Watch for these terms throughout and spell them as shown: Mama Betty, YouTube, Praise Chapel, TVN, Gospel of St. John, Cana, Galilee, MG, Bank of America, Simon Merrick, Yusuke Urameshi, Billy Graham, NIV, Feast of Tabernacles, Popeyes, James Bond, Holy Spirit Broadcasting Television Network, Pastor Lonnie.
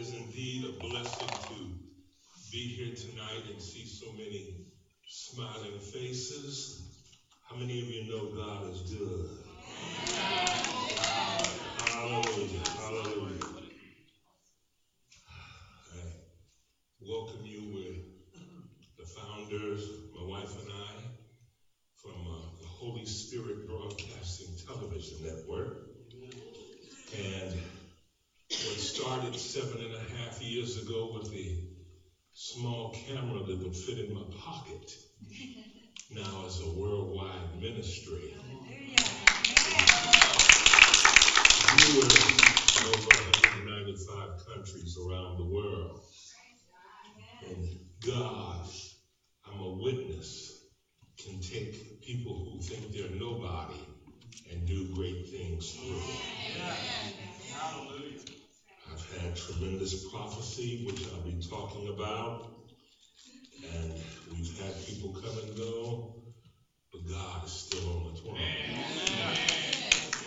is indeed a blessing to be here tonight and see so many smiling faces. How many of you know God is good? Hallelujah, hallelujah. I welcome you with the founders, my wife and I, from the Holy Spirit Broadcasting Television Network. And what started 7.5 years ago with the small camera that would fit in my pocket now is a worldwide ministry. Viewers in over 195 countries around the world. And God, I'm a witness, can take people who think they're nobody and do great things through. Hallelujah. I've had tremendous prophecy, which I'll be talking about, and we've had people come and go, but God is still on the throne.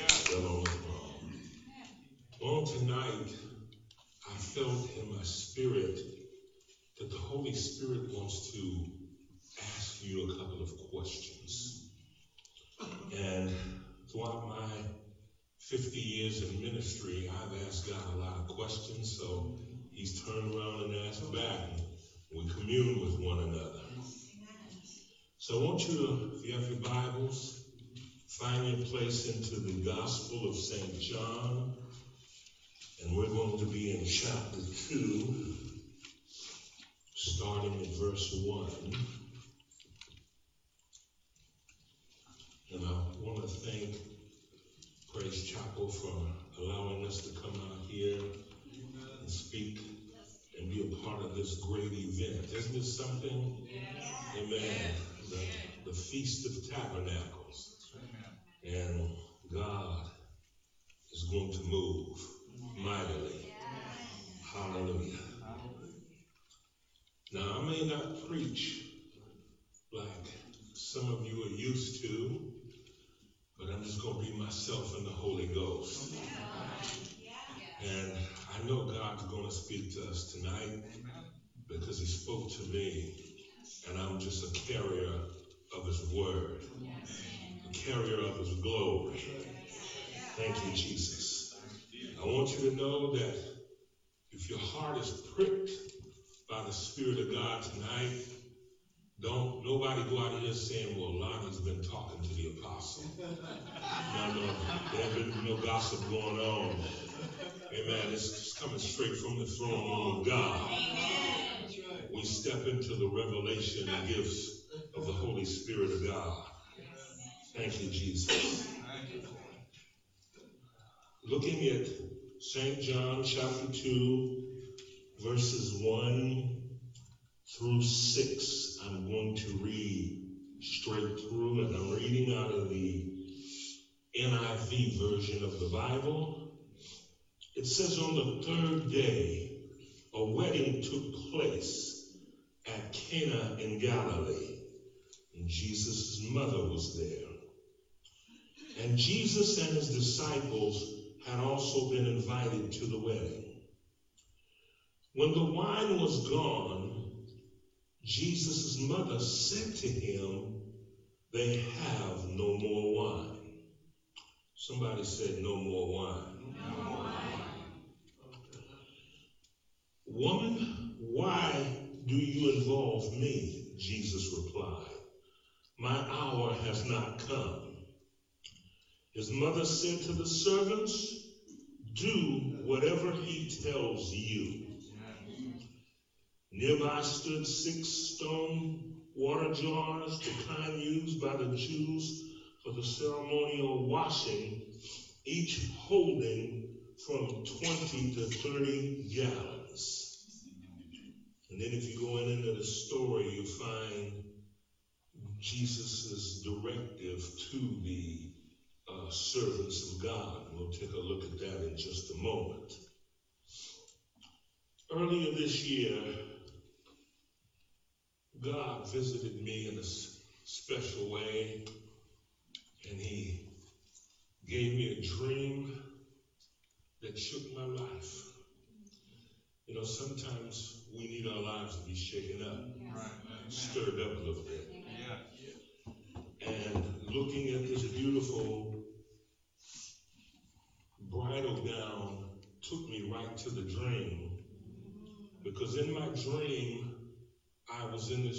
Still on the throne. Well, tonight, I felt in my spirit that the Holy Spirit wants to ask you a couple of questions. And throughout my 50 years in ministry, I've asked God a lot of questions, so he's turned around and asked back. We commune with one another. So I want you to, if you have your Bibles, find your place into the Gospel of St. John, and we're going to be in chapter 2, starting at verse 1. And I want to thank Praise Chapel for allowing us to come out here and speak and be a part of this great event. Isn't this something? Yeah. Amen. The Feast of Tabernacles. Amen. And God is going to move mightily. Yeah. Hallelujah. Now, I may not preach like some of you are used to, but I'm just going to be myself in the Holy Ghost. And I know God's going to speak to us tonight because he spoke to me, and I'm just a carrier of his word, a carrier of his glory. Thank you, Jesus. I want you to know that if your heart is pricked by the Spirit of God tonight, don't nobody go out of here saying, well, Lonnie's been talking to the apostle. No, there's been no gossip going on. Amen. It's coming straight from the throne of God. Amen. We step into the revelation and gifts of the Holy Spirit of God. Thank you, Jesus. Looking at St. John chapter 2, verses 1 through 6, I'm going to read straight through, and I'm reading out of the NIV version of the Bible. It says, on the third day, a wedding took place at Cana in Galilee, and Jesus' mother was there. And Jesus and his disciples had also been invited to the wedding. When the wine was gone, Jesus' mother said to him, they have no more wine. Somebody said, no more wine. No more wine. Woman, why do you involve me? Jesus replied. My hour has not come. His mother said to the servants, do whatever he tells you. Nearby stood 6 stone water jars, the kind used by the Jews for the ceremonial washing, each holding from 20 to 30 gallons. And then if you go into the story, you find Jesus' directive to the servants of God. We'll take a look at that in just a moment. Earlier this year, God visited me in a special way, and he gave me a dream that shook my life. know, sometimes we need our lives to be shaken up, stirred up a little bit. Yeah. And looking at this beautiful bridal gown took me right to the dream, because in my dream, I was in a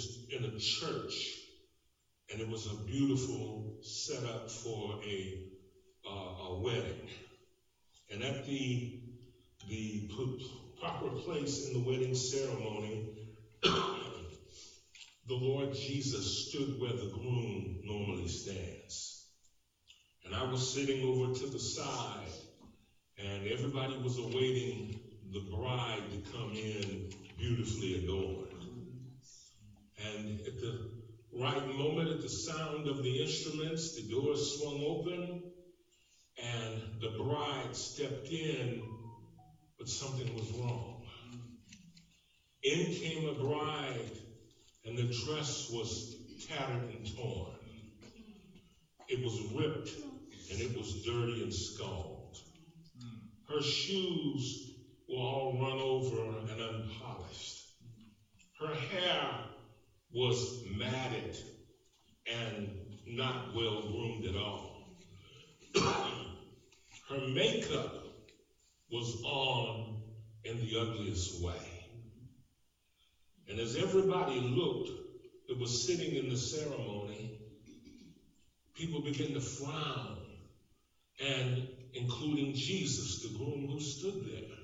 church, and it was a beautiful setup for a wedding. And at the proper place in the wedding ceremony, the Lord Jesus stood where the groom normally stands. And I was sitting over to the side, and everybody was awaiting the bride to come in beautifully adorned. And at the right moment, at the sound of the instruments, the door swung open, and the bride stepped in, but something was wrong. In came a bride, and the dress was tattered and torn. It was ripped, and it was dirty and scalded. Her shoes were all run over and unpolished. Her hair was matted and not well groomed at all. Her makeup was on in the ugliest way. And as everybody looked that was sitting in the ceremony, people began to frown, and including Jesus, the groom who stood there.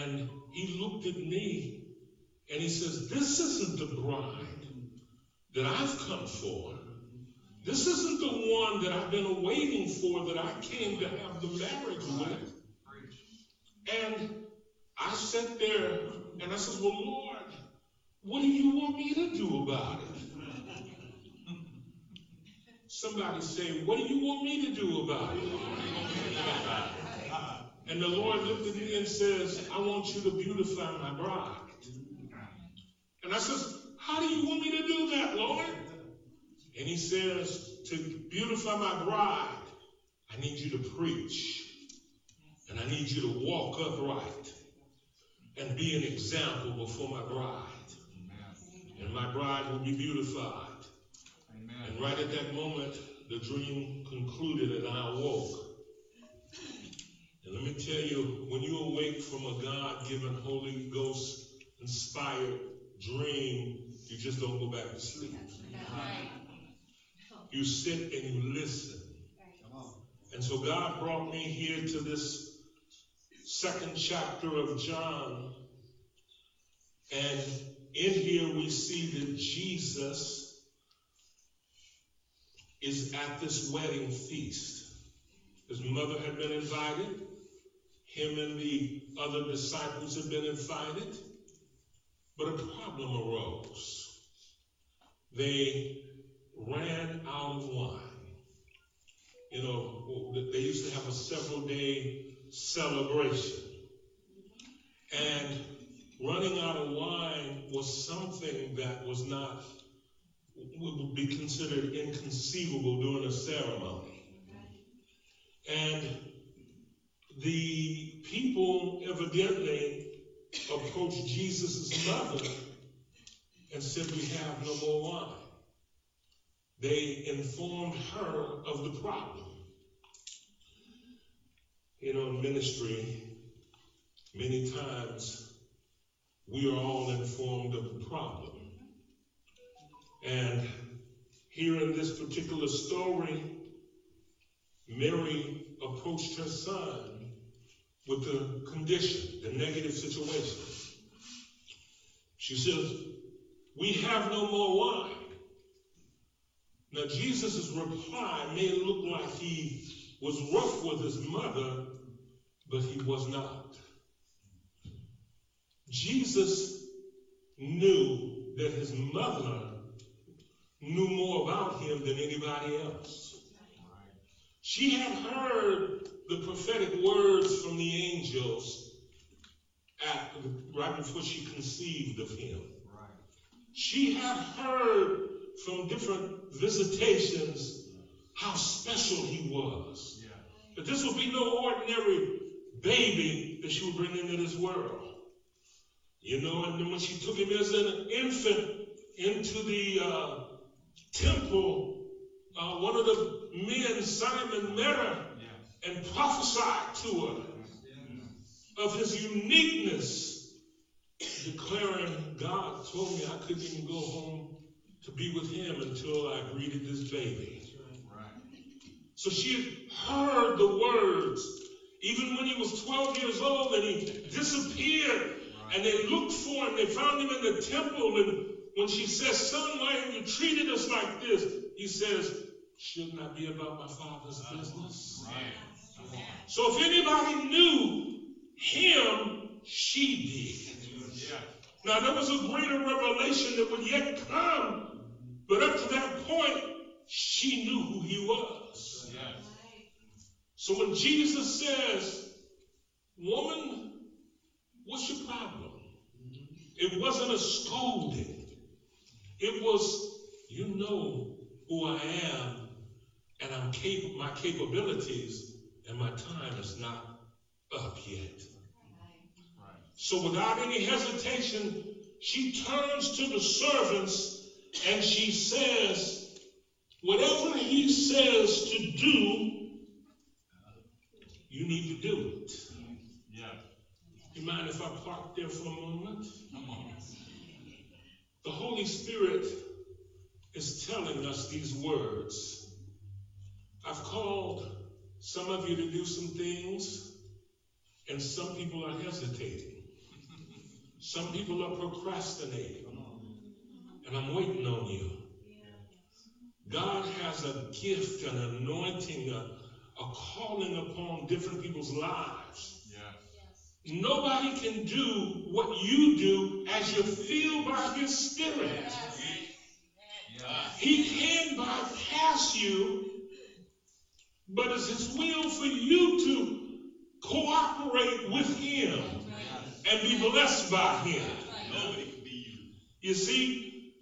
And he looked at me and he says, "This isn't the bride that I've come for. This isn't the one that I've been awaiting for, that I came to have the marriage with." And I sat there and I said, "Well, Lord, what do you want me to do about it?" Somebody say, "What do you want me to do about it?" And the Lord looked at me and says, "I want you to beautify my bride." And I says, "How do you want me to do that, Lord?" And he says, "To beautify my bride, I need you to preach. And I need you to walk upright and be an example before my bride. And my bride will be beautified." Amen. And right at that moment, the dream concluded and I awoke. And let me tell you, when you awake from a God-given, Holy Ghost-inspired dream, you just don't go back to sleep. You sit and you listen. And so God brought me here to this second chapter of John. And in here we see that Jesus is at this wedding feast. His mother had been invited. Him and the other disciples had been invited. But a problem arose. They ran out of wine. You know, they used to have a several-day celebration. And running out of wine was something that was not, would be considered inconceivable during a ceremony. And the people evidently approached Jesus' mother and said, "We have no more wine." They informed her of the problem. You know, in ministry, many times we are all informed of the problem. And here in this particular story, Mary approached her son with the condition, the negative situation. She says, "We have no more wine." Now, Jesus' reply may look like he was rough with his mother, but he was not. Jesus knew that his mother knew more about him than anybody else. She had heard the prophetic words from the angels right before she conceived of him. She had heard from different visitations how special he was. That this would be no ordinary baby that she would bring into this world. You know, and when she took him as an infant into the temple, one of the men, Simon Merrick, and prophesied to her of his uniqueness, declaring, God told me I couldn't even go home to be with him until I greeted this baby. Right. So she heard the words, even when he was 12 years old and he disappeared. And they looked for him. They found him in the temple. And when she says, son, why have you treated us like this? He says, shouldn't I be about my father's business? Right. Right. So if anybody knew him, she did. Yeah. Now, there was a greater revelation that would yet come. But up to that point, she knew who he was. Yeah. So when Jesus says, woman, what's your problem? It wasn't a scolding. It was, you know who I am, and I'm capable. My capabilities and my time is not up yet. Right. So without any hesitation, she turns to the servants and she says, whatever he says to do, you need to do it. You mind if I park there for a moment? Come on. The Holy Spirit is telling us these words. I've called some of you to do some things, and some people are hesitating. Some people are procrastinating, and I'm waiting on you. God has a gift, an anointing, a calling upon different people's lives. Nobody can do what you do as you're filled by his spirit. Yes. Yes. He can bypass you, but it's his will for you to cooperate with him and be blessed by him. Nobody can be you. You see,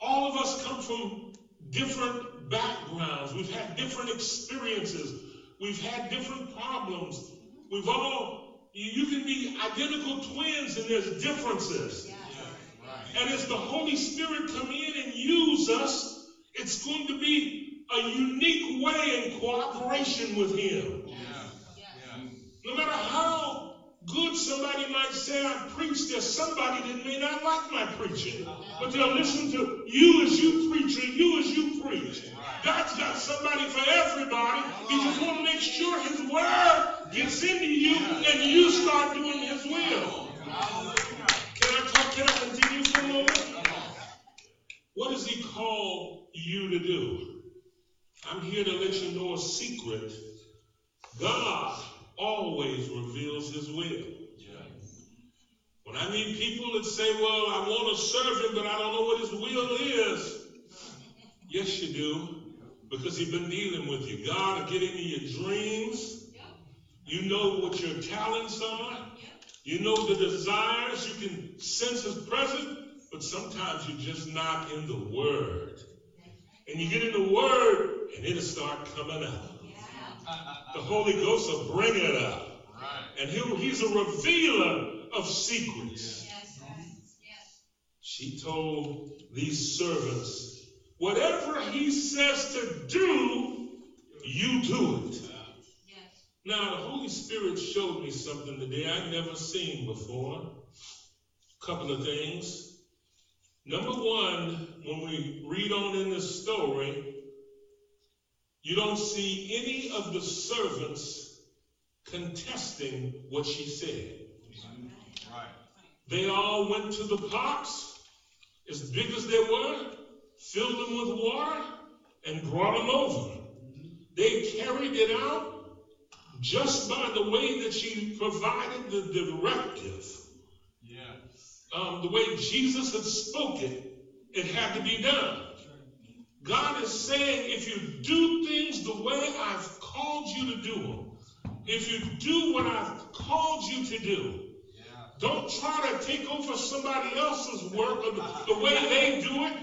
all of us come from different backgrounds. We've had different experiences. We've had different problems. We've all... You can be identical twins and there's differences. Yeah. And as the Holy Spirit come in and use us, it's going to be a unique way in cooperation with him. Yeah. Yeah. No matter how good somebody might say I preach, there's somebody that may not like my preaching. But they'll listen to you as you preach or you as you preach. God's got somebody for everybody. He just want to make sure his word gets into you, and you start doing his will. Can I continue for a moment? What does he call you to do? I'm here to let you know a secret. God always reveals his will. When I meet people that say, well, I want to serve him, but I don't know what his will is. Yes, you do, because he's been dealing with you. God will get into your dreams. You know what your talents are. You know the desires. You can sense his presence, but sometimes you're just not in the Word. And you get in the Word, and it'll start coming up. The Holy Ghost will bring it up. And he's a revealer of secrets. She told these servants, whatever he says to do, you do it. Now, the Holy Spirit showed me something today I'd never seen before. A couple of things. Number one, when we read on in this story, you don't see any of the servants contesting what she said. Right. They all went to the pots, as big as they were, filled them with water, and brought them over. They carried it out. Just by the way that she provided the directive, the way Jesus had spoken, it had to be done. God is saying, if you do things the way I've called you to do them, if you do what I've called you to do, don't try to take over somebody else's work or the way they do it.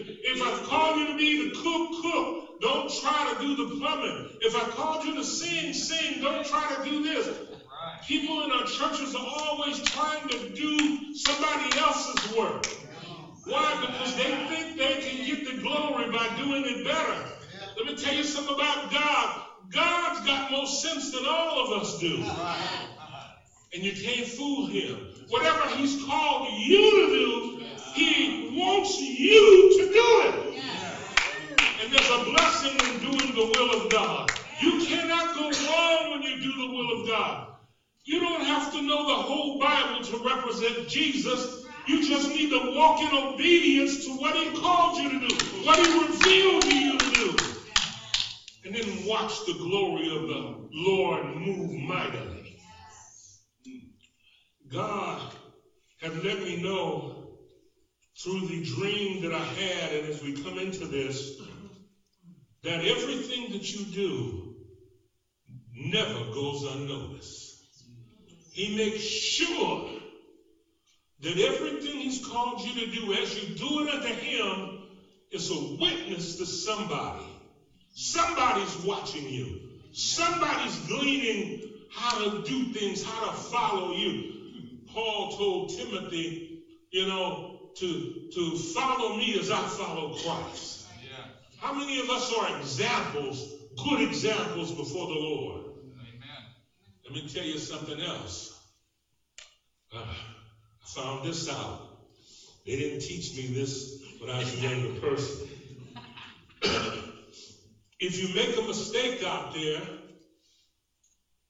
If I've called you to be the cook, cook. Don't try to do the plumbing. If I called you to sing, sing. Don't try to do this. Right. People in our churches are always trying to do somebody else's work. Why? Because they think they can get the glory by doing it better. Let me tell you something about God. God's got more sense than all of us do. And you can't fool him. Whatever he's called you to do, he wants you to do it. And there's a blessing in doing the will of God. You cannot go wrong when you do the will of God. You don't have to know the whole Bible to represent Jesus. You just need to walk in obedience to what he called you to do, what he revealed to you to do. And then watch the glory of the Lord move mightily. God has let me know through the dream that I had, and as we come into this, that everything that you do never goes unnoticed. He makes sure that everything he's called you to do, as you do it unto him, is a witness to somebody. Somebody's watching you. Somebody's gleaning how to do things, how to follow you. Paul told Timothy, to follow me as I follow Christ. How many of us are examples, good examples before the Lord? Amen. Let me tell you something else. I found this out. They didn't teach me this when I was a younger person. If you make a mistake out there,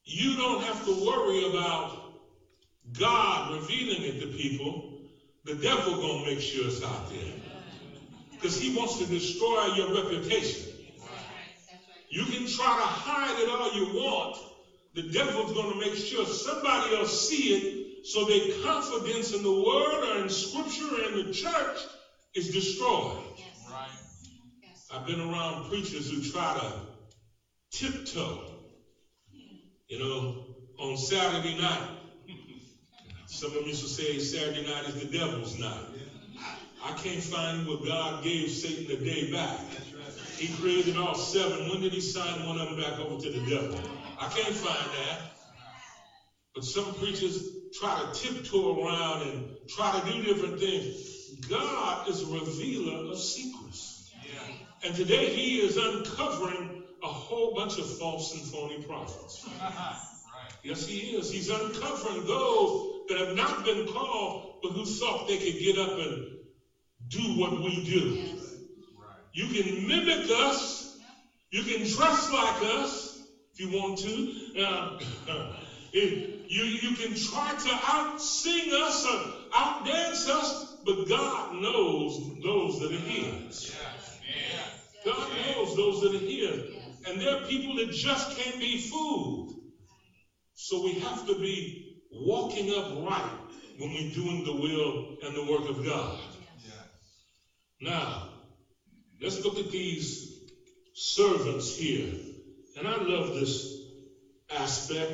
you don't have to worry about God revealing it to people. The devil gonna make sure it's out there. Because he wants to destroy your reputation. You can try to hide it all you want. The devil's going to make sure somebody will see it, so their confidence in the word or in scripture or in the church is destroyed. Yes. Right. Yes. I've been around preachers who try to tiptoe, on Saturday night. Some of them used to say Saturday night is the devil's night. I can't find what God gave Satan the day back. He created all seven. When did he sign one of them back over to the devil? I can't find that. But some preachers try to tiptoe around and try to do different things. God is a revealer of secrets. And today he is uncovering a whole bunch of false and phony prophets. Yes, he is. He's uncovering those that have not been called, but who thought they could get up and do what we do. You can mimic us. You can dress like us if you want to. You can try to out-sing us or out-dance us, but God knows those that are his. God knows those that are his. And there are people that just can't be fooled. So we have to be walking upright when we're doing the will and the work of God. Now, let's look at these servants here. And I love this aspect.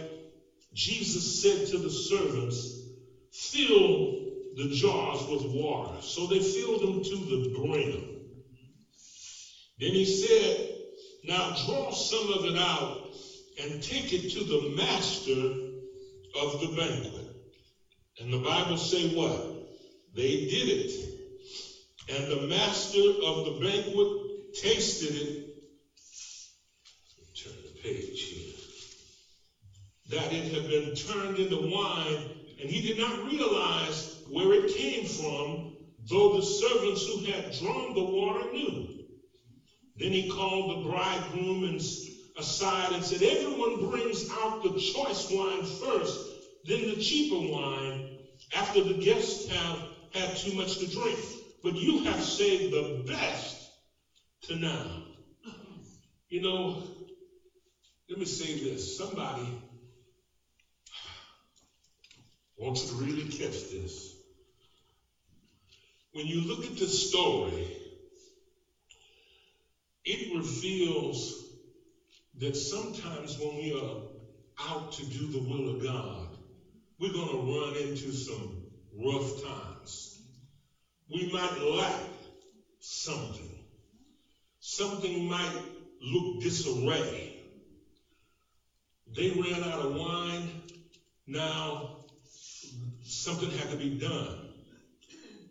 Jesus said to the servants, fill the jars with water. So they filled them to the brim. Then he said, now draw some of it out and take it to the master of the banquet. And the Bible say what? They did it. And the master of the banquet tasted it. Turn the page here. That it had been turned into wine, and he did not realize where it came from, though the servants who had drawn the water knew. Then he called the bridegroom aside and said, everyone brings out the choice wine first, then the cheaper wine, after the guests have had too much to drink. But you have saved the best to now. Let me say this. Somebody wants to really catch this. When you look at this story, it reveals that sometimes when we are out to do the will of God, we're going to run into some rough times. We might lack something. Something might look disarray. They ran out of wine. Now, something had to be done.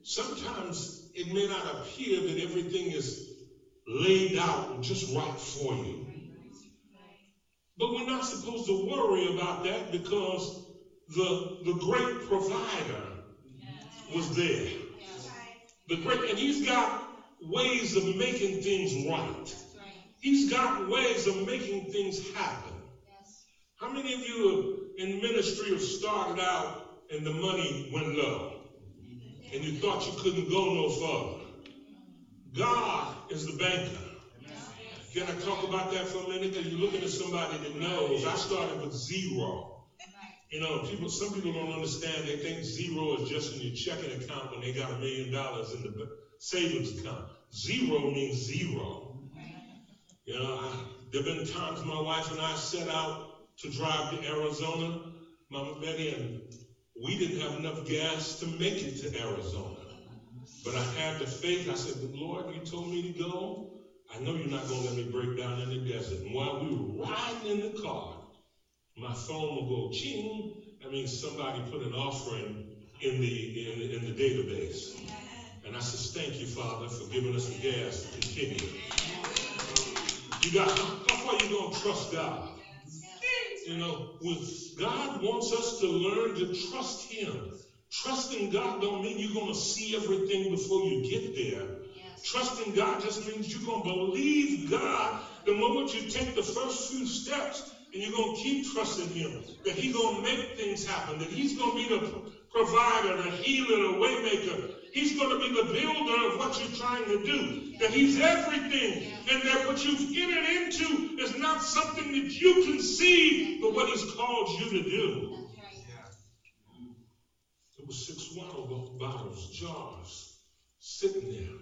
sometimes it may not appear that everything is laid out just right for you. But we're not supposed to worry about that because the great provider was there. The great, and he's got ways of making things right. He's got ways of making things happen. How many of you in ministry have started out and the money went low and you thought you couldn't go no further? God is the banker. Can I talk about that for a minute? Because you're looking at somebody that knows. I started with zero. You know, some people don't understand. They think zero is just in your checking account when they got $1 million in the savings account. Zero means zero. You know, there have been times my wife and I set out to drive to Arizona, Mama Betty, and we didn't have enough gas to make it to Arizona. But I had the faith. I said, "But Lord, you told me to go. I know you're not going to let me break down in the desert." And while we were riding in the car, my phone will go ching. I mean, somebody put an offering in the database. And I said, "Thank you, Father, for giving us the gas to continue." You got, how far are you going to trust God? You know, God wants us to learn to trust him. Trusting God don't mean you're going to see everything before you get there. Trusting God just means you're going to believe God the moment you take the first few steps, and you're going to keep trusting him, that he's going to make things happen, that he's going to be the provider, the healer, the way maker. He's going to be the builder of what you're trying to do, that he's everything, and that what you've entered into is not something that you conceive, but what he's called you to do. There were 6 wine bottles, jars, sitting there.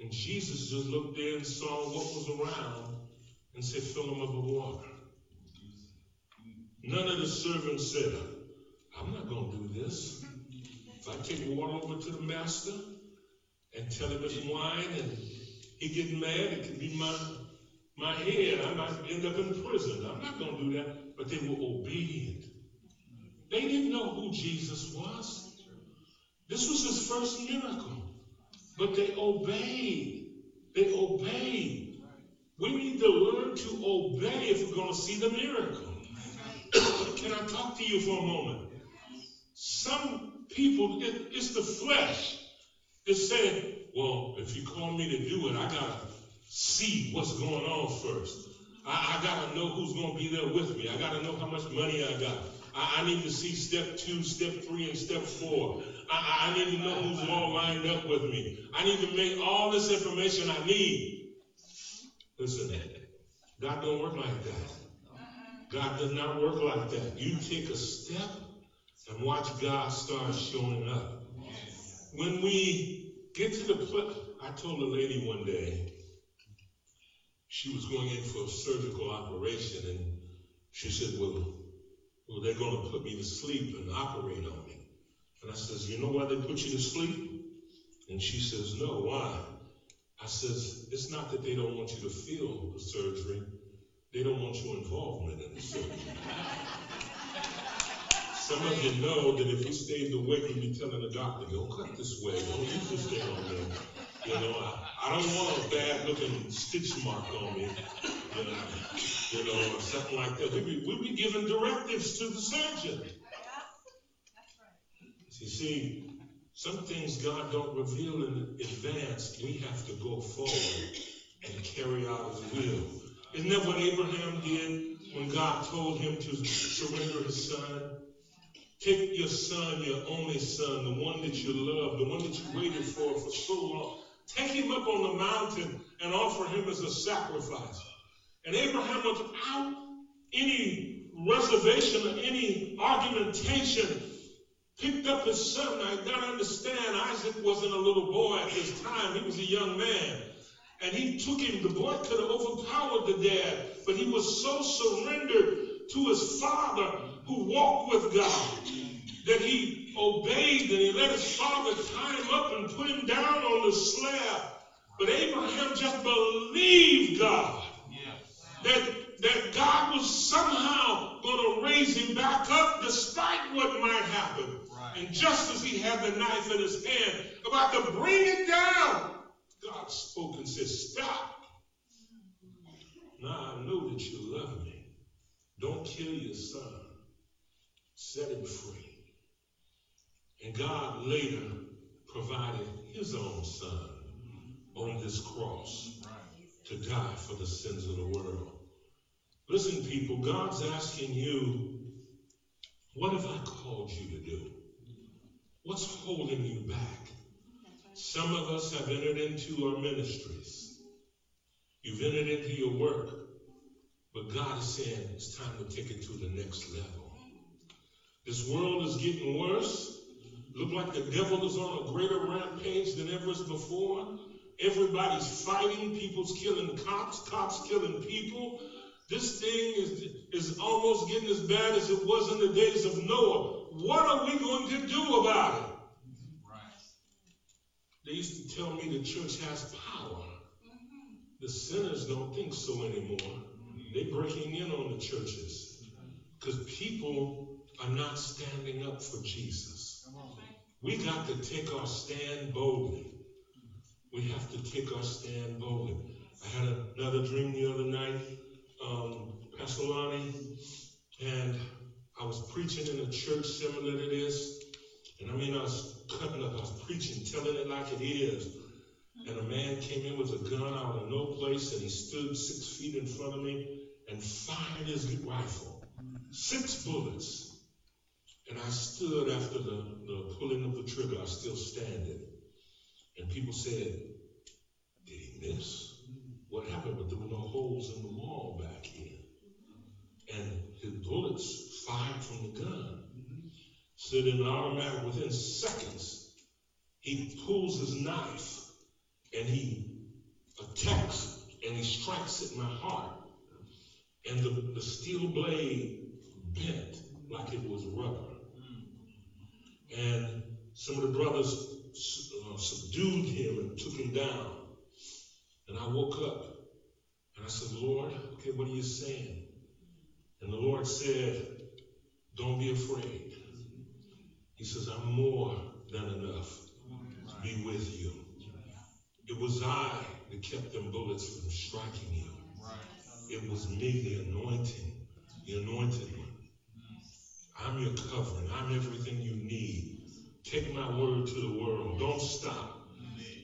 And Jesus just looked there and saw what was around and said, "Fill them up with water." None of the servants said, "I'm not going to do this. If I take water over to the master and tell him it's wine and he get mad, it could be my head. I might end up in prison. I'm not going to do that." But they were obedient. They didn't know who Jesus was. This was his first miracle. But they obeyed. They obeyed. We need to learn to obey if we're going to see the miracle. Can I talk to you for a moment? Some people, it's the flesh that said, "Well, if you call me to do it, I got to see what's going on first. I got to know who's going to be there with me. I got to know how much money I got. I need to see step 2, step 3, and step 4. I need to know who's all lined up with me. I need to make all this information I need." Listen, God don't work like that. God does not work like that. You take a step and watch God start showing up. When we get to the place, I told a lady one day, she was going in for a surgical operation, and she said, well, they're going to put me to sleep and operate on me. And I says, "You know why they put you to sleep?" And she says, "No, why?" I says, "It's not that they don't want you to feel the surgery. They don't want your involvement in the surgery." Some of you know that if you stayed awake, you'd be telling the doctor, "Don't cut this way. Don't use this thing on me. You know, I don't want a bad-looking stitch mark on me. You know, or something like that." We'd be giving directives to the surgeon. You see, some things God don't reveal in advance. We have to go forward and carry out his will. Isn't that what Abraham did when God told him to surrender his son? Take your son, your only son, the one that you love, the one that you waited for so long. Take him up on the mountain and offer him as a sacrifice. And Abraham, without any reservation or any argumentation, picked up his son. Now, you got to understand, Isaac wasn't a little boy at this time. He was a young man. And he took him. The boy could have overpowered the dad, but he was so surrendered to his father who walked with God that he obeyed and he let his father tie him up and put him down on the slab. But Abraham just believed God that God was somehow going to raise raise him back up despite what might happen. Right. And just as he had the knife in his hand, about to bring it down, God spoke and said, stop. Now I know that you love me. Don't kill your son. Set him free. And God later provided his own son on this cross to die for the sins of the world. Listen, people, God's asking you, what have I called you to do? What's holding you back? Some of us have entered into our ministries. You've entered into your work, but God is saying it's time to take it to the next level. This world is getting worse. Look like the devil is on a greater rampage than ever before. Everybody's fighting. People's killing cops. Cops killing people. This thing is almost getting as bad as it was in the days of Noah. What are we going to do about it? Right. They used to tell me the church has power. The sinners don't think so anymore. They're breaking in on the churches because people are not standing up for Jesus. We got to take our stand boldly. We have to take our stand boldly. I had another dream the other night, Pastor Lonnie, and I was preaching in a church similar to this. And I mean, I was cutting up, I was preaching, telling it like it is. And a man came in with a gun out of no place, and he stood 6 feet in front of me and fired his rifle. 6 bullets. And I stood after the pulling of the trigger, I was still standing. And people said, did he miss? What happened? But there were no holes in the wall back here. And his bullets fired from the gun. So then automatic within seconds, he pulls his knife and he attacks and he strikes at my heart. And the steel blade bent like it was rubber. And some of the brothers subdued him and took him down. And I woke up and I said, Lord, okay, what are you saying? And the Lord said, don't be afraid. He says, I'm more than enough to be with you. It was I that kept them bullets from striking you. It was me, the anointed one. I'm your covering. I'm everything you need. Take my word to the world. Don't stop.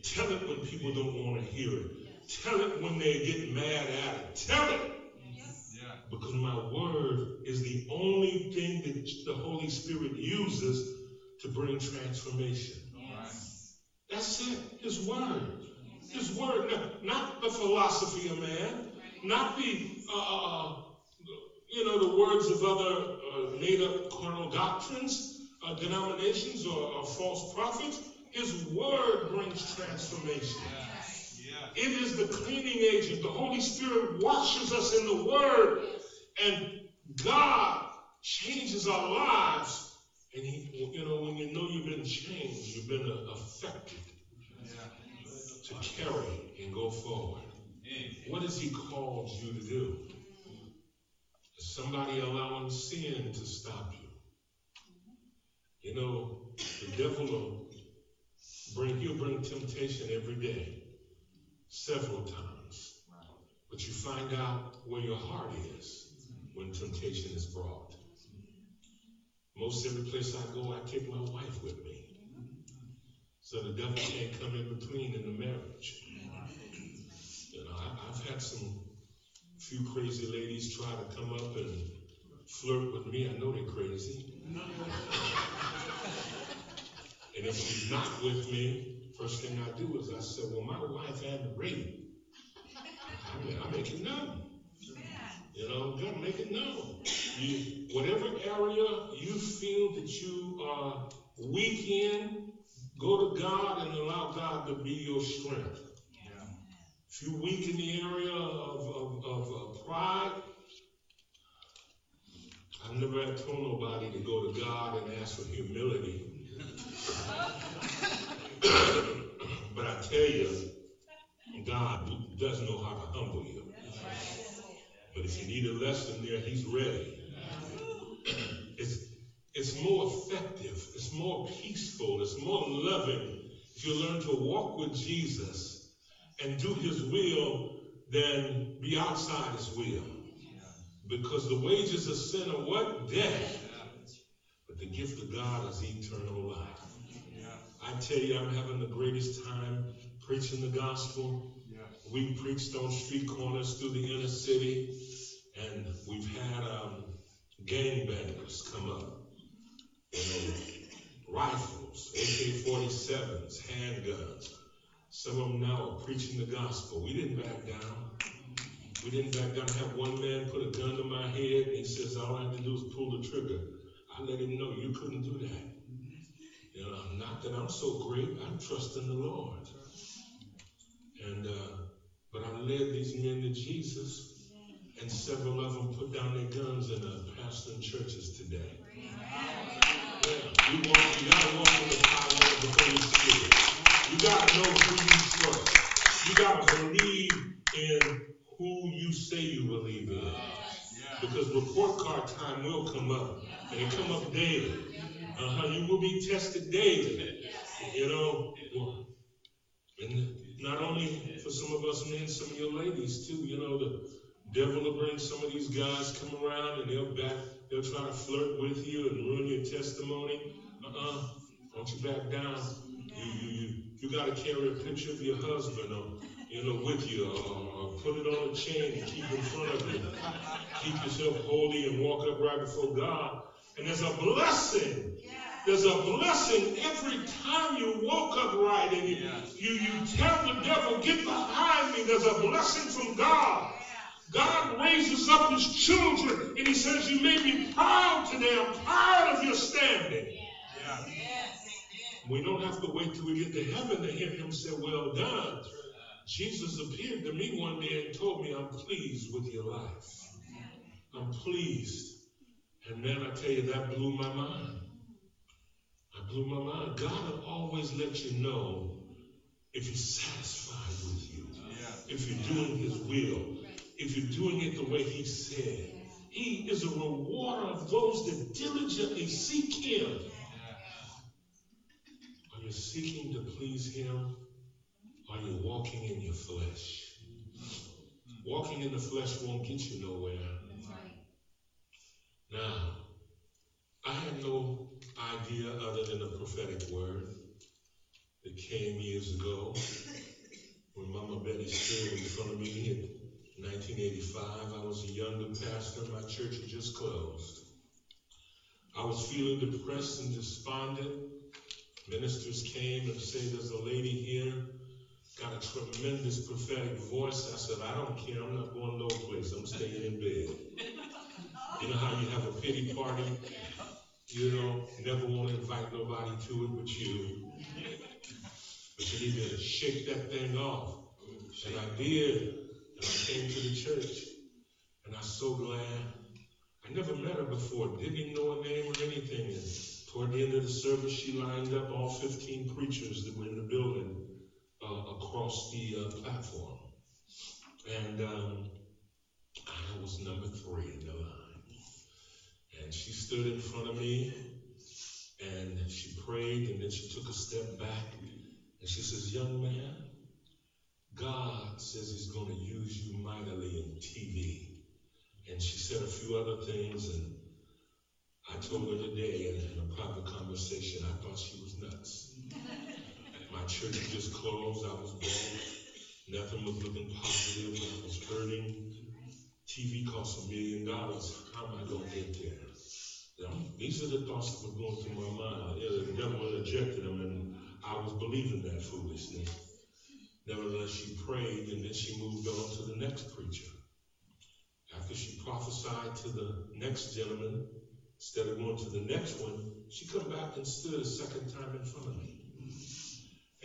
Tell it when people don't want to hear it. Tell it when they get mad at it. Tell it. Because my word is the only thing that the Holy Spirit uses to bring transformation. That's it. His word. His word. Not the philosophy of man. Not the the words of other made-up carnal doctrines, denominations, or false prophets. His word brings transformation. It is the cleaning agent. The Holy Spirit washes us in the word, and God changes our lives. And He, when you know you've been changed, you've been affected to carry and go forward. What has He called you to do? Is somebody allowing sin to stop you? The devil will bring temptation every day, several times. But you find out where your heart is when temptation is brought. Most every place I go, I take my wife with me. So the devil can't come in between in the marriage. I've had few crazy ladies try to come up and flirt with me. I know they're crazy. And if she's not with me, first thing I do is I say, well, my wife had rape. I make it known. God, make it known. Whatever area you feel that you are weak in, go to God and allow God to be your strength. If you're weak in the area of pride, I've never had told nobody to go to God and ask for humility. But I tell you, God does know how to humble you. But if you need a lesson there, He's ready. It's more effective, it's more peaceful, it's more loving if you learn to walk with Jesus and do his will than be outside his will. Because the wages of sin are what? Death. But the gift of God is eternal life. I tell you, I'm having the greatest time preaching the gospel. We preached on street corners through the inner city, and we've had gangbangers come up. Rifles, AK-47s, handguns. Some of them now are preaching the gospel. We didn't back down. We didn't back down. I had one man put a gun to my head, and he says, all I have to do is pull the trigger. I let him know you couldn't do that. You know, not that I'm so great. I'm trusting the Lord. And but I led these men to Jesus, and several of them put down their guns in the pastoring churches today. Yeah, you gotta walk in the power of the Holy Spirit. You gotta know who you trust. You gotta believe in who you say you believe in. Because report card time will come up, and it come up daily. You will be tested daily. You know, and not only for some of us men, some of your ladies too. You know, the devil will bring some of these guys come around, and they'll try to flirt with you and ruin your testimony. Don't you back down. You got to carry a picture of your husband, or with you, or put it on a chain and keep in front of you. Keep yourself holy and walk upright before God. And there's a blessing. There's a blessing every time you walk upright and you tell the devil, get behind me. There's a blessing from God. God raises up his children, and he says, you may be proud today. I'm proud of your standing. We don't have to wait till we get to heaven to hear him say, well done. Jesus appeared to me one day and told me, I'm pleased with your life. I'm pleased. And man, I tell you, that blew my mind. God will always let you know if he's satisfied with you, if you're doing his will, if you're doing it the way he said. He is a rewarder of those that diligently seek him. Are you seeking to please him? Are you walking in your flesh? Walking in the flesh won't get you nowhere. Now, I had no idea other than a prophetic word that came years ago when Mama Betty stood in front of me in 1985. I was a younger pastor. My church had just closed. I was feeling depressed and despondent. Ministers came and said, there's a lady here, got a tremendous prophetic voice. I said, I don't care. I'm not going no place. I'm staying in bed. You know how you have a pity party? You know, never want to invite nobody to it but you. But you need to shake that thing off. And I did. And I came to the church. And I'm so glad. I never met her before. Didn't even know her name or anything. And toward the end of the service, she lined up all 15 preachers that were in the building across the platform. And I was number 3 in the line. And she stood in front of me, and she prayed, and then she took a step back, and she says, young man, God says he's going to use you mightily in TV. And she said a few other things, and I told her today in a private conversation, I thought she was nuts. My church just closed. I was broke. Nothing was looking positive. I was hurting. TV costs $1 million. How am I going to get there? You know, these are the thoughts that were going through my mind. The devil rejected them, and I was believing that foolishness. Nevertheless, she prayed, and then she moved on to the next preacher. After she prophesied to the next gentleman, instead of going to the next one, she come back and stood a second time in front of me.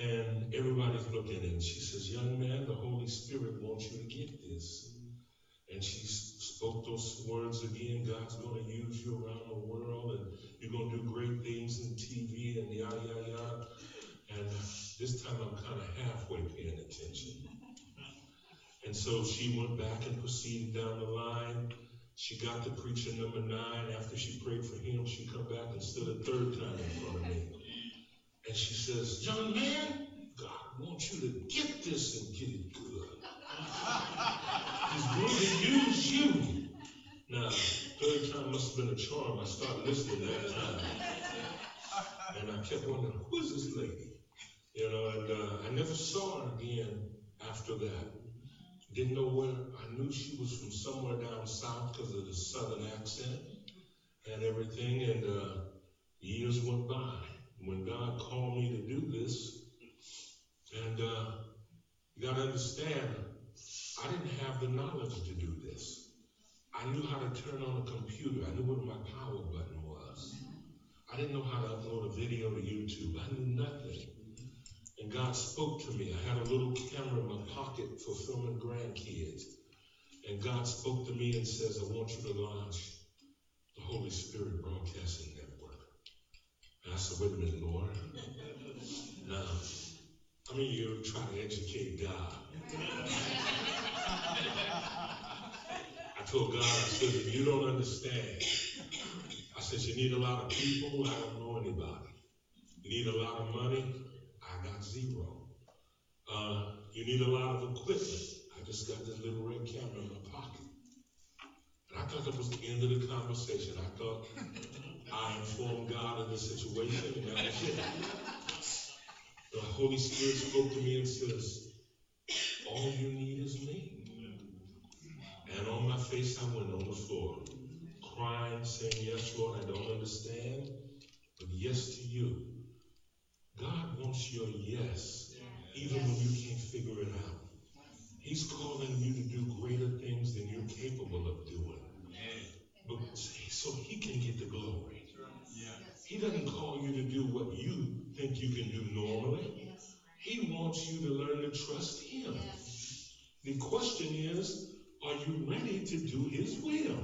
And everybody's looking, and she says, young man, the Holy Spirit wants you to get this. And she spoke those words again. God's going to use you around the world, and you're going to do great things in TV and yada, yada, yada. And this time I'm kind of halfway paying attention. And so she went back and proceeded down the line. She got to preaching number 9. After she prayed for healing, she come back and stood a third time in front of me. And she says, "Young man, God wants you to get this and get it good. He's going to use you." Now, third time must have been a charm. I started listening that time. And I kept wondering, who is this lady? You know, and I never saw her again after that. Didn't know where. I knew she was from somewhere down south because of the southern accent and everything. And years went by. When God called me to do this, and you got to understand, I didn't have the knowledge to do this. I knew how to turn on a computer. I knew what my power button was. I didn't know how to upload a video to YouTube. I knew nothing. And God spoke to me. I had a little camera in my pocket for filming grandkids. And God spoke to me and says, "I want you to launch the Holy Spirit Broadcasting Network." And I said, "Wait a minute, Lord." Now, how many of you try to educate God? I told God, I said, "If you don't understand," I said, "you need a lot of people. I don't know anybody. You need a lot of money. I got zero. You need a lot of equipment. I just got this little red camera in my pocket." And I thought that was the end of the conversation. I thought I informed God of the situation, and that was it. The Holy Spirit spoke to me and says, "All you need is me." And on my face, I went on the floor, crying, saying, "Yes, Lord, I don't understand, but yes to you." God wants your yes, even when you can't figure it out. He's calling you to do greater things than you're capable of doing, but so he can get the glory. He doesn't call you to do what you think you can do normally. He wants you to learn to trust him. The question is, are you ready to do his will?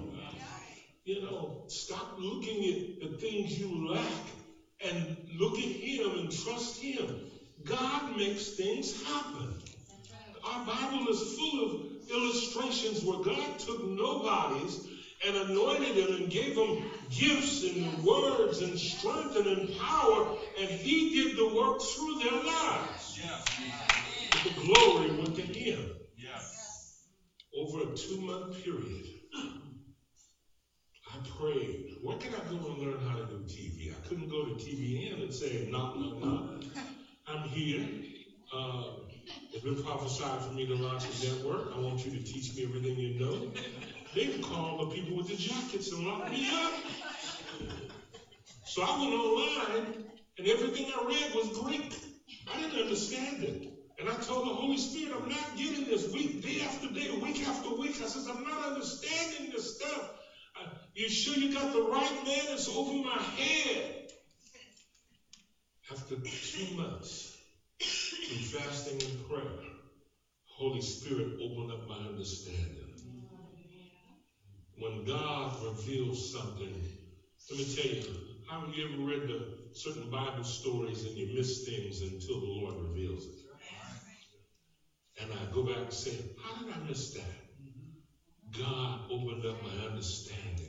You know, stop looking at the things you lack and look at him and trust him. God makes things happen. Our Bible is full of illustrations where God took nobodies and anointed them and gave them gifts and words and strength and power, and he did the work through their lives. But the glory went to him. Over a 2-month period, I prayed, where can I go and learn how to do TV? I couldn't go to TVN and say, no, I'm here. It's been prophesied for me to launch a network. I want you to teach me everything you know. They can call the people with the jackets and lock me up. So I went online, and everything I read was Greek. I didn't understand it. And I told the Holy Spirit, I'm not getting this week, day after day, week after week. I says, I'm not understanding this stuff. You sure you got the right man? It's over my head. After 2 months, through fasting and prayer, Holy Spirit opened up my understanding. When God reveals something, let me tell you, how many of you ever read the certain Bible stories and you miss things until the Lord reveals it? And I go back and say, how did I miss that? God opened up my understanding.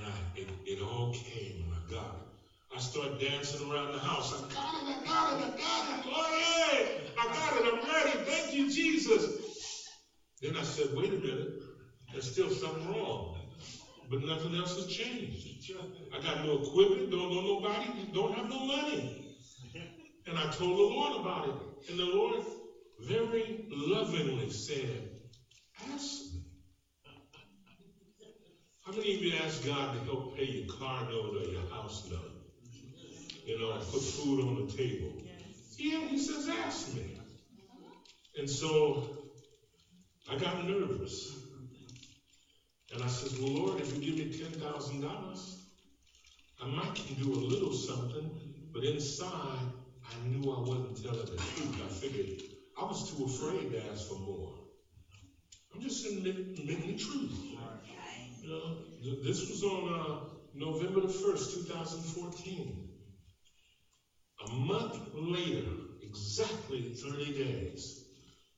And it all came, and I got it. I started dancing around the house. I got it, glory! I got it, I'm ready, thank you, Jesus. Then I said, wait a minute, there's still something wrong. But nothing else has changed. I got no equipment, don't know nobody, don't have no money. And I told the Lord about it. And the Lord very lovingly said, ask me. How many of you ask God to help pay your car note or your house note? You know, put food on the table. Yeah, he says, ask me. And so I got nervous. And I said, well, Lord, if you give me $10,000, I might can do a little something. But inside, I knew I wasn't telling the truth. I figured I was too afraid to ask for more. I'm just admitting the truth. You know, this was on November the 1st, 2014. A month later, exactly 30 days,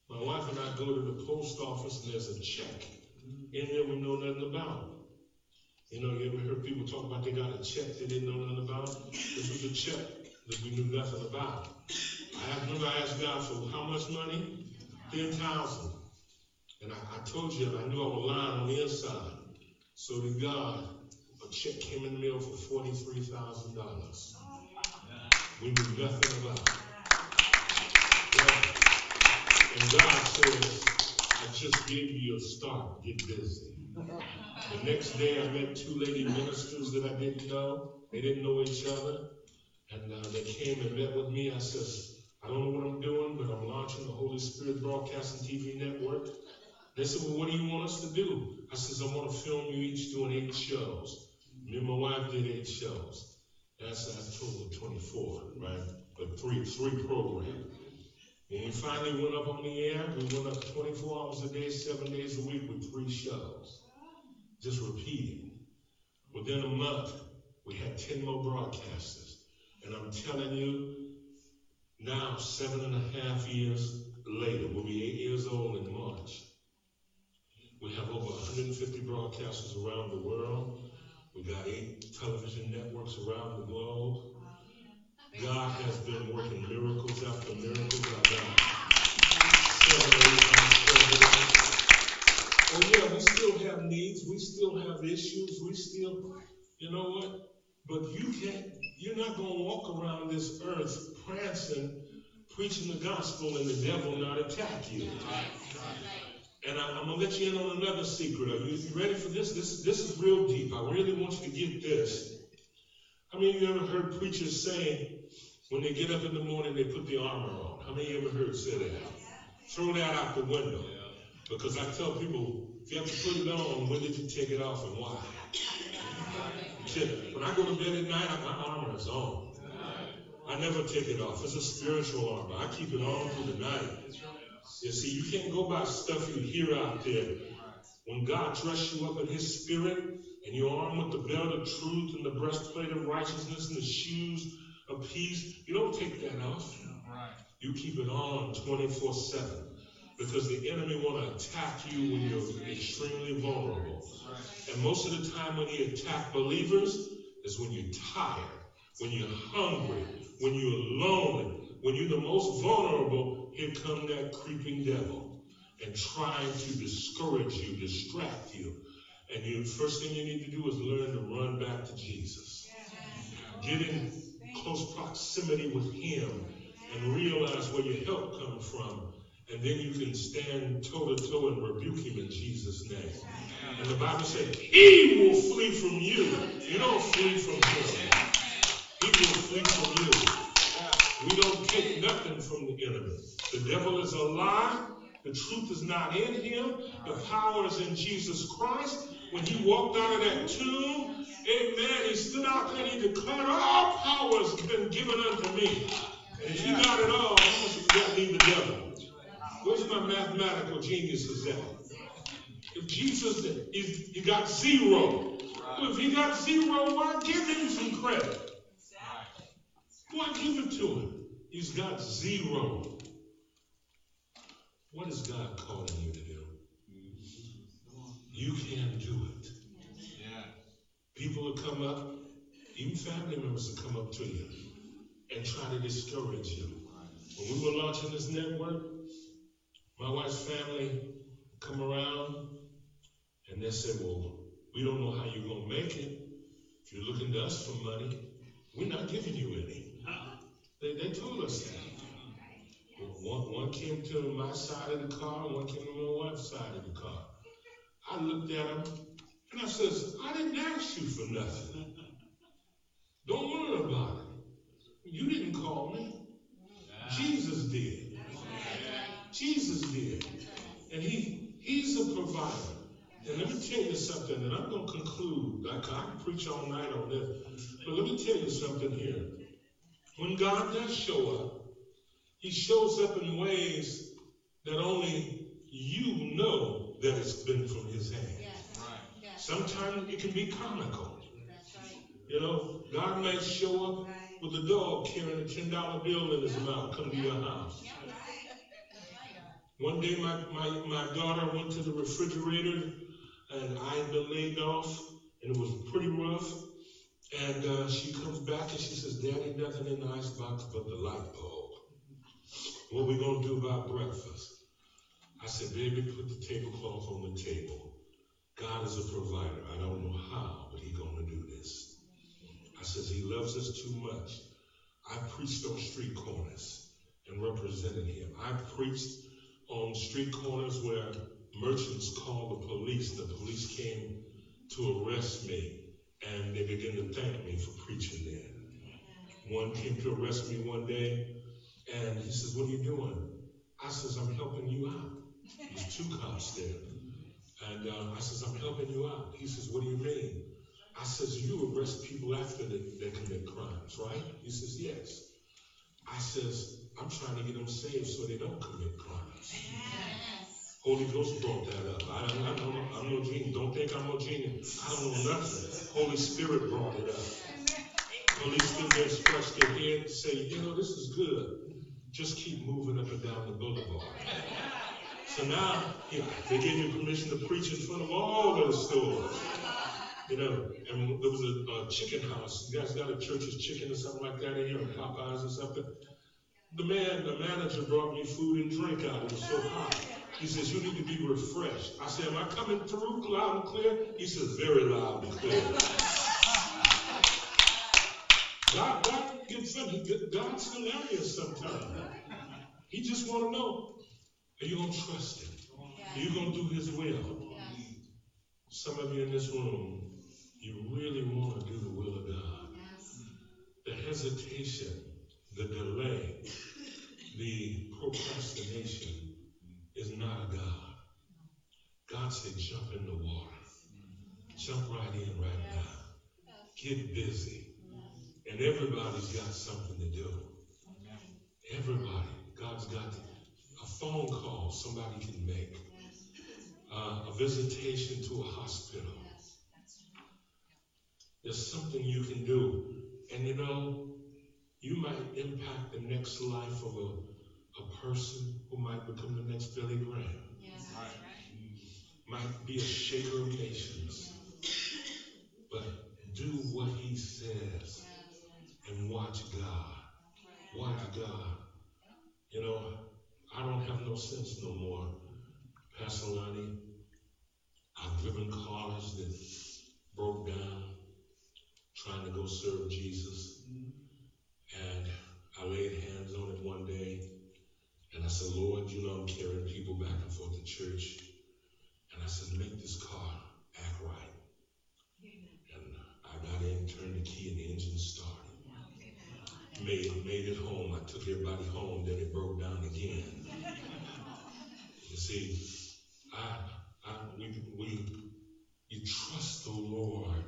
my wife and I go to the post office and there's a check and they would know nothing about it. You know, you ever heard people talk about they got a check they didn't know nothing about? This was a check that we knew nothing about. I remember I asked God for how much money? 10,000. And I told you I knew I was lying on the inside. So to God, a check came in the mail for $43,000. We knew nothing about it. Yeah. And God says, I just gave you a start. Get busy. The next day, I met two lady ministers that I didn't know. They didn't know each other. And they came and met with me. I said, I don't know what I'm doing, but I'm launching the Holy Spirit Broadcasting TV Network. They said, well, what do you want us to do? I said, I want to film you each doing 8 shows. Me and my wife did 8 shows. That's a total of 24, right? But three programs. And we finally went up on the air. We went up 24 hours a day, 7 days a week with 3 shows. Just repeating. Within a month, we had 10 more broadcasters. And I'm telling you, now, 7.5 years later, we'll be 8 years old in March. We have over 150 broadcasters around the world. We got 8 television networks around the globe. God has been working miracles after miracles. Oh yeah, we still have needs. We still have issues. We still, you know what? But you can't, you're not going to walk around this earth prancing, preaching the gospel, and the devil not attack you. And I'm going to let you in on another secret. Are you ready for this? This is real deep. I really want you to get this. How many of you ever heard preachers saying, when they get up in the morning, they put the armor on? How many of you ever heard say that? Throw that out the window. Because I tell people, if you have to put it on, when did you take it off and why? When I go to bed at night, my armor is on. I never take it off. It's a spiritual armor. I keep it on through the night. You see, you can't go by stuff you hear out there. When God dressed you up in his spirit, and you're armed with the belt of truth and the breastplate of righteousness and the shoes of peace, you don't take that off. You keep it on 24/7, because the enemy want to attack you when you're extremely vulnerable. And most of the time when he attacks believers is when you're tired, when you're hungry, when you're lonely, when you're the most vulnerable. Here come that creeping devil and trying to discourage you, distract you. And the first thing you need to do is learn to run back to Jesus. Get in close proximity with him and realize where your help comes from. And then you can stand toe-to-toe and rebuke him in Jesus' name. And the Bible said, he will flee from you. You don't flee from him. He will flee from you. We don't take nothing from the enemy. The devil is a lie. The truth is not in him. The power is in Jesus Christ. When he walked out of that tomb, amen, he stood out there and he declared, all power has been given unto me. And if you got it all, how much of you got need the devil? Where's my mathematical geniuses at? If Jesus he got 0, well, if he got 0, why give him some credit? Boy, give it to him. He's got 0. What is God calling you to do? You can do it. Yeah. People will come up, even family members will come up to you and try to discourage you. When we were launching this network, my wife's family come around and they said, well, we don't know how you're going to make it. If you're looking to us for money, we're not giving you any. They told us that. One came to my side of the car, one came to my wife's side of the car. I looked at him and I says, I didn't ask you for nothing. Don't worry about it. You didn't call me. Jesus did. Jesus did. And he's a provider. And let me tell you something, and I'm going to conclude. I can preach all night on this, but let me tell you something here. When God does show up, he shows up in ways that only you know that it's been from his hand. Yes. Right. Yes. Sometimes it can be comical. That's right. You know, God might show up with a dog carrying a $10 bill in his mouth, come to your house. One day my daughter went to the refrigerator and I'd been laid off, and it was pretty rough. And she comes back and she says, "There ain't nothing in the icebox but the light bulb. What we gonna do about breakfast?" I said, "Baby, put the tablecloth on the table. God is a provider. I don't know how, but He's gonna do this." I says, "He loves us too much." I preached on street corners and represented Him. I preached on street corners where merchants called the police. The police came to arrest me, and they began to thank me for preaching there. One came to arrest me one day, and he says, "What are you doing?" I says, "I'm helping you out." There's two cops there. And I says, "I'm helping you out." He says, "What do you mean?" I says, "You arrest people after they commit crimes, right?" He says, "Yes." I says, "I'm trying to get them saved so they don't commit crimes." Yes. Holy Ghost brought that up. I'm no genius. Don't think I'm no genius. I don't know nothing. Holy Spirit brought it up. Holy Spirit scratched their head and say, "You know, this is good. Just keep moving up and down the boulevard." So now, you know, they gave me permission to preach in front of all those stores. You know, and there was a chicken house. You guys got a Church's Chicken or something like that in here, or Popeyes or something. The manager brought me food and drink out. It was so hot. He says, "You need to be refreshed." I said, "Am I coming through loud and clear?" He says, "Very loud and clear." God gets funny. God's hilarious sometimes. He just want to know, are you going to trust Him? Are you going to do His will? Some of you in this room, you really want to do the will of God. Yes. The hesitation, the delay, the procrastination is not of God. God said, "Jump in the water. Jump right in right now. Get busy." And everybody's got something to do. Everybody. God's got a phone call somebody can make. A visitation to a hospital. There's something you can do. And you know, you might impact the next life of a person who might become the next Billy Graham. Yes, right. Might be a shaker of nations. But do what He says and watch God. Watch God. You know, I don't have no sense no more, Pastor Lonnie. I've driven cars that broke down trying to go serve Jesus. And I laid hands on it one day, and I said, "Lord, you know I'm carrying people back and forth to church." And I said, "Make this car act right." And I got in, turned the key, and the engine started. Made it home. I took everybody home. Then it broke down again. You see, you trust the Lord.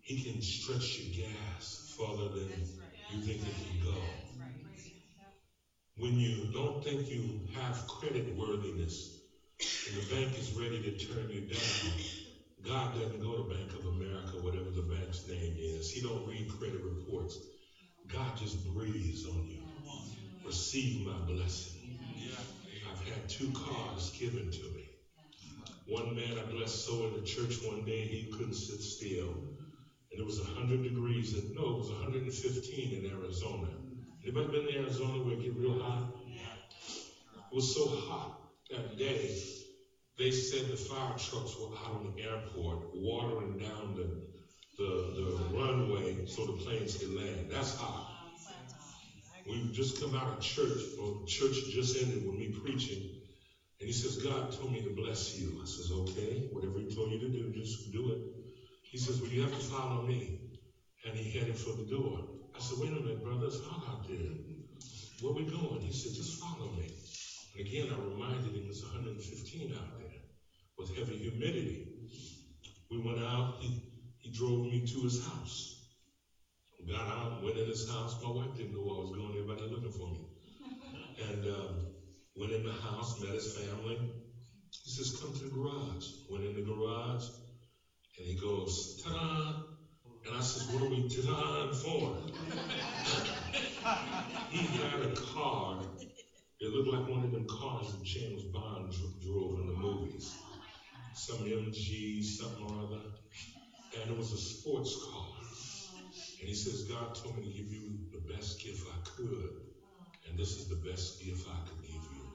He can stretch your gas further than you think it can go. When you don't think you have credit worthiness and the bank is ready to turn you down, God doesn't go to Bank of America, whatever the bank's name is. He don't read credit reports. God just breathes on you. "Receive my blessing." I've had two cars given to me. One man I blessed so in the church one day, he couldn't sit still. And it was 100 degrees, and no, it was 115 in Arizona. Anybody been to Arizona where it get real hot? It was so hot that day, they said the fire trucks were out on the airport, watering down the runway so the planes could land. That's hot. We've just come out of church, or church just ended with me preaching, and he says, "God told me to bless you." I says, "Okay, whatever He told you to do, just do it." He says, "Well, you have to follow me." And he headed for the door. I said, "Wait a minute, brother, it's hot out there. Where we going?" He said, "Just follow me." And again, I reminded him it's 115 out there with heavy humidity. We went out. He drove me to his house. Got out, went in his house. My wife didn't know where I was going. Everybody looking for me. And went in the house, met his family. He says, "Come to the garage." Went in the garage, and he goes, "Ta-da." And I says, "What are we ta-da for?" He had a car. It looked like one of them cars that James Bond drove in the movies. some MG, something or other, and it was a sports car. And he says, God told me to give you the best gift I could, and this is the best gift I could give you.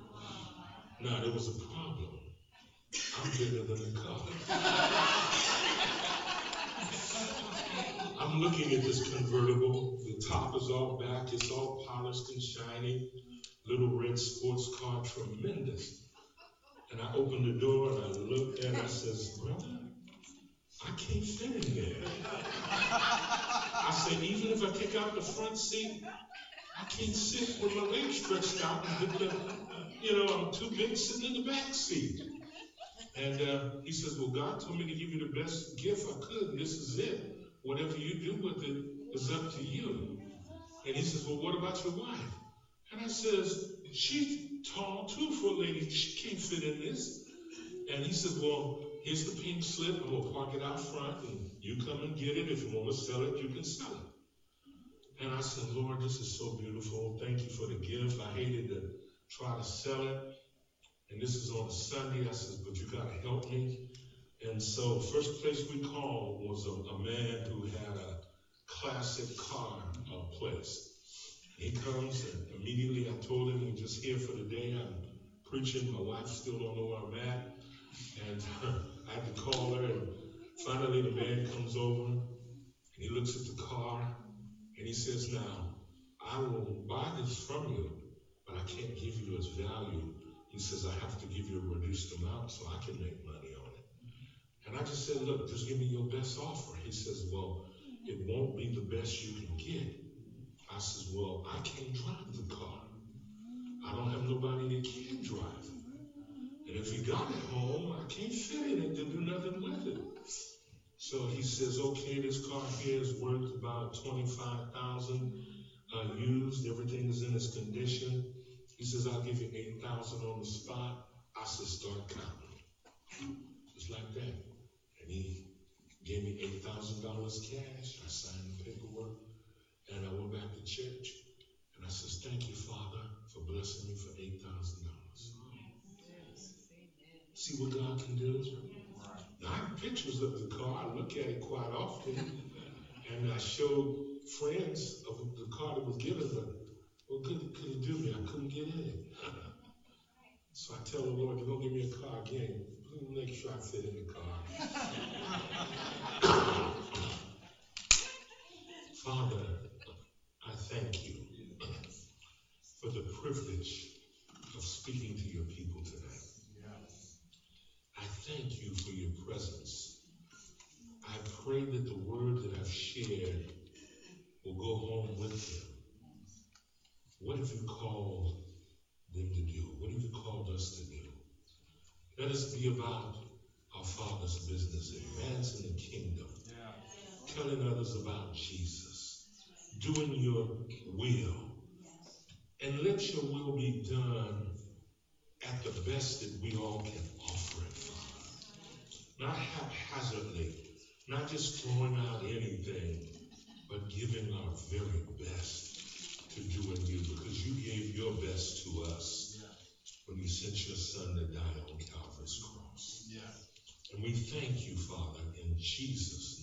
Now, there was a problem. I'm bigger than the car. I'm looking at this convertible. The top is all back. It's all polished and shiny. Little red sports car, tremendous. And I opened the door, and I looked at it, and I says, brother, I can't fit in there. I said, even if I take out the front seat, I can't sit with my legs stretched out. I'm too big sitting in the back seat. And he says, well, God told me to give you the best gift I could, and this is it. Whatever you do with it is up to you. And he says, well, what about your wife? And I says, she's tall too for a lady. She can't fit in this. And he says, well, here's the pink slip, and we'll park it out front, and you come and get it. If you want to sell it, you can sell it. And I said, Lord, this is so beautiful. Thank you for the gift. I hated to try to sell it. And this is on a Sunday. I said, but you got to help me. And so first place we called was a man who had a classic car place. He comes, and immediately I told him, I'm just here for the day. I'm preaching. My wife still don't know where I'm at. And I had to call her, and finally the man comes over, and he looks at the car, and he says, now, I will buy this from you, but I can't give you its value. He says, I have to give you a reduced amount so I can make money on it. And I just said, look, just give me your best offer. He says, well, it won't be the best you can get. I says, well, I can't drive the car. I don't have nobody that can drive it. And if he got it home, I can't fit in it to do nothing with it. So he says, okay, this car here is worth about $25,000 used. Everything is in its condition. He says, I'll give you $8,000 on the spot. I says, start counting. Just like that. And he gave me $8,000 cash. I signed the paperwork. And I went back to church, and I says, thank you, Father, for blessing me for $8,000. Yes. See what God can do? Yes. Now, I have pictures of the car. I look at it quite often, and I showed friends of the car that was given them. What could it do me? I couldn't get in it. So I tell the Lord, you're going to give me a car again. Make sure I fit in the car. Father, I thank you for the privilege of speaking to your people today. I thank you for your presence. I pray that the word that I've shared will go home with them. What have you called them to do? What have you called us to do? Let us be about our Father's business, advancing the kingdom, telling others about Jesus, doing your will. And let your will be done at the best that we all can offer it, Father. Not haphazardly, not just throwing out anything, but giving our very best to do in you, because you gave your best to us when you sent your son to die on Calvary's cross. And we thank you, Father, in Jesus' name.